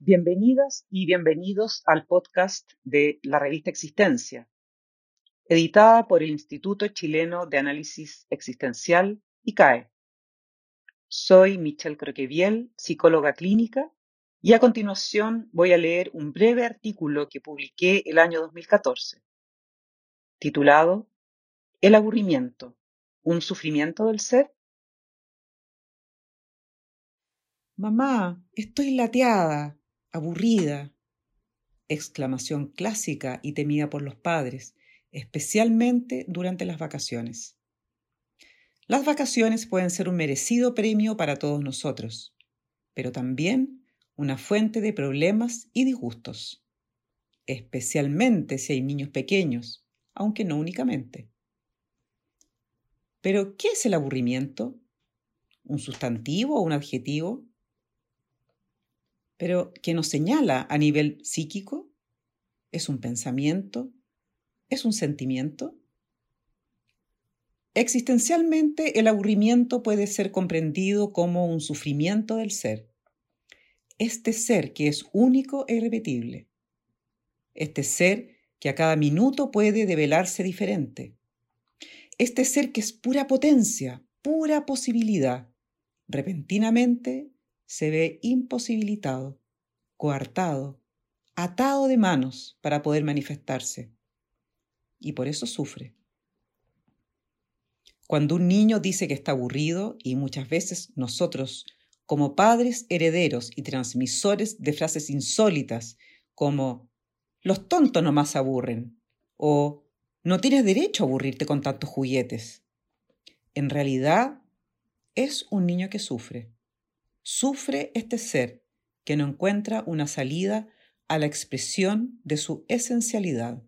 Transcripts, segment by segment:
Bienvenidas y bienvenidos al podcast de la revista Existencia, editada por el Instituto Chileno de Análisis Existencial, ICAE. Soy Michelle Croqueviel, psicóloga clínica, y a continuación voy a leer un breve artículo que publiqué el año 2014, titulado El aburrimiento, ¿un sufrimiento del ser? Mamá, estoy lateada. Aburrida, exclamación clásica y temida por los padres, especialmente durante las vacaciones. Las vacaciones pueden ser un merecido premio para todos nosotros, pero también una fuente de problemas y disgustos, especialmente si hay niños pequeños, aunque no únicamente. ¿Pero qué es el aburrimiento? ¿Un sustantivo o un adjetivo? ¿Pero qué nos señala a nivel psíquico? ¿Es un pensamiento? ¿Es un sentimiento? Existencialmente, el aburrimiento puede ser comprendido como un sufrimiento del ser. Este ser que es único e irrepetible. Este ser que a cada minuto puede develarse diferente. Este ser que es pura potencia, pura posibilidad, repentinamente se ve imposibilitado, coartado, atado de manos para poder manifestarse. Y por eso sufre. Cuando un niño dice que está aburrido, y muchas veces nosotros, como padres herederos y transmisores de frases insólitas, como «los tontos nomás se aburren» o «no tienes derecho a aburrirte con tantos juguetes», en realidad es un niño que sufre. Sufre este ser que no encuentra una salida a la expresión de su esencialidad.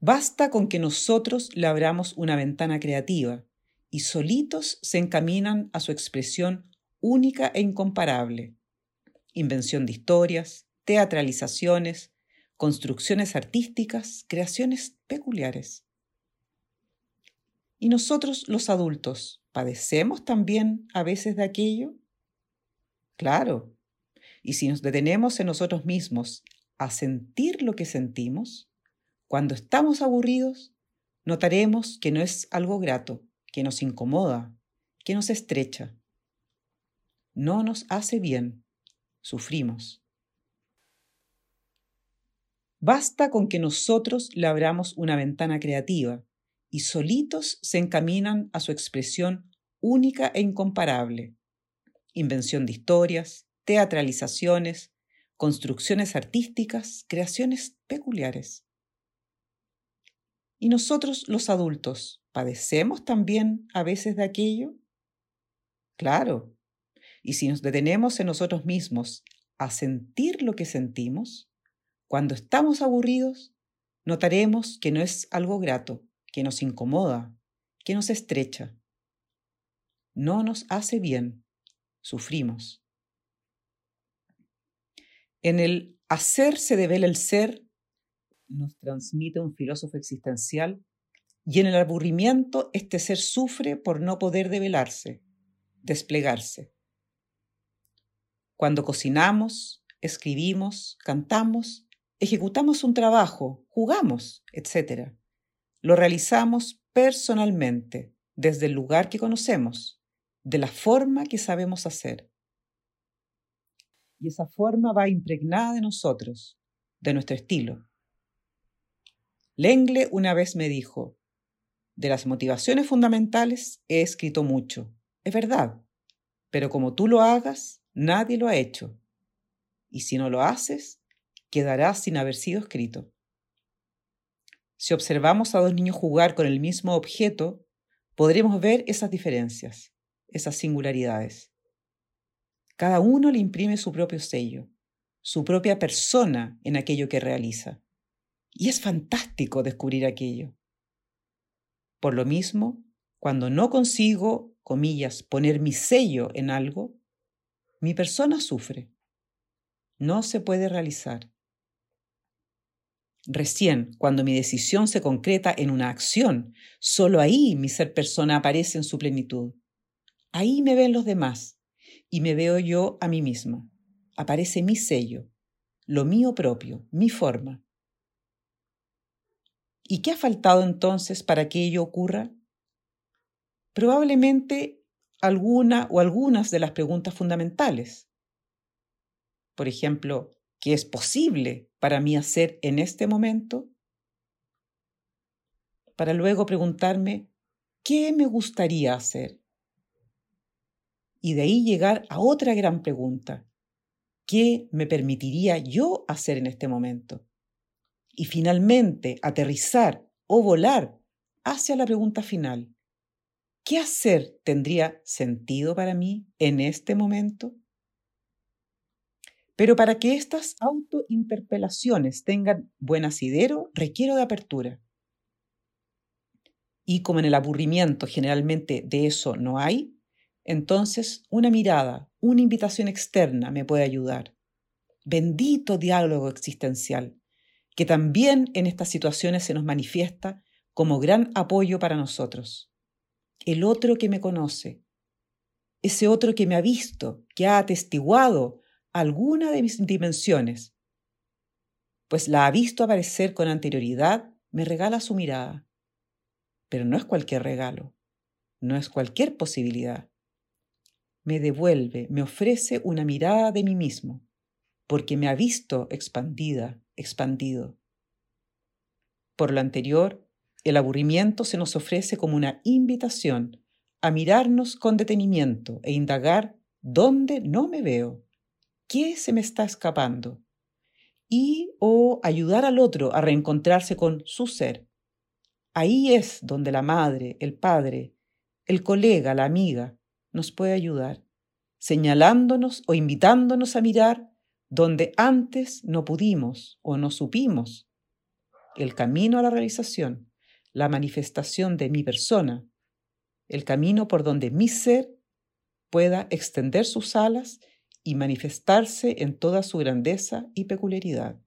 Basta con que nosotros le abramos una ventana creativa y solitos se encaminan a su expresión única e incomparable. Invención de historias, teatralizaciones, construcciones artísticas, creaciones peculiares. ¿Y nosotros los adultos? ¿Padecemos también a veces de aquello? Claro. Y si nos detenemos en nosotros mismos a sentir lo que sentimos, cuando estamos aburridos, notaremos que no es algo grato, que nos incomoda, que nos estrecha. No nos hace bien. Sufrimos. Basta con que nosotros le abramos una ventana creativa, y solitos se encaminan a su expresión única e incomparable. Invención de historias, teatralizaciones, construcciones artísticas, creaciones peculiares. ¿Y nosotros los adultos padecemos también a veces de aquello? Claro. Y si nos detenemos en nosotros mismos a sentir lo que sentimos, cuando estamos aburridos, notaremos que no es algo grato, que nos incomoda, que nos estrecha. No nos hace bien. Sufrimos. En el hacer se devela el ser, nos transmite un filósofo existencial, y en el aburrimiento este ser sufre por no poder develarse, desplegarse. Cuando cocinamos, escribimos, cantamos, ejecutamos un trabajo, jugamos, etc., lo realizamos personalmente, desde el lugar que conocemos, de la forma que sabemos hacer. Y esa forma va impregnada de nosotros, de nuestro estilo. Lengle una vez me dijo, de las motivaciones fundamentales he escrito mucho. Es verdad, pero como tú lo hagas, nadie lo ha hecho. Y si no lo haces, quedarás sin haber sido escrito. Si observamos a dos niños jugar con el mismo objeto, podremos ver esas diferencias, esas singularidades. Cada uno le imprime su propio sello, su propia persona en aquello que realiza. Y es fantástico descubrir aquello. Por lo mismo, cuando no consigo, comillas, poner mi sello en algo, mi persona sufre. No se puede realizar. Recién, cuando mi decisión se concreta en una acción, solo ahí mi ser persona aparece en su plenitud. Ahí me ven los demás y me veo yo a mí misma. Aparece mi sello, lo mío propio, mi forma. ¿Y qué ha faltado entonces para que ello ocurra? Probablemente alguna o algunas de las preguntas fundamentales. Por ejemplo, ¿qué es posible para mí hacer en este momento? Para luego preguntarme, ¿qué me gustaría hacer? Y de ahí llegar a otra gran pregunta, ¿qué me permitiría yo hacer en este momento? Y finalmente aterrizar o volar hacia la pregunta final, ¿qué hacer tendría sentido para mí en este momento? Pero para que estas autointerpelaciones tengan buen asidero, requiero de apertura. Y como en el aburrimiento generalmente de eso no hay, entonces una mirada, una invitación externa me puede ayudar. Bendito diálogo existencial, que también en estas situaciones se nos manifiesta como gran apoyo para nosotros. El otro que me conoce, ese otro que me ha visto, que ha atestiguado alguna de mis dimensiones, pues la ha visto aparecer con anterioridad, me regala su mirada. Pero no es cualquier regalo, no es cualquier posibilidad. Me devuelve, me ofrece una mirada de mí mismo, porque me ha visto expandida, expandido. Por lo anterior, el aburrimiento se nos ofrece como una invitación a mirarnos con detenimiento e indagar dónde no me veo. ¿Qué se me está escapando? Y o ayudar al otro a reencontrarse con su ser. Ahí es donde la madre, el padre, el colega, la amiga nos puede ayudar, señalándonos o invitándonos a mirar donde antes no pudimos o no supimos. El camino a la realización, la manifestación de mi persona, el camino por donde mi ser pueda extender sus alas y manifestarse en toda su grandeza y peculiaridad.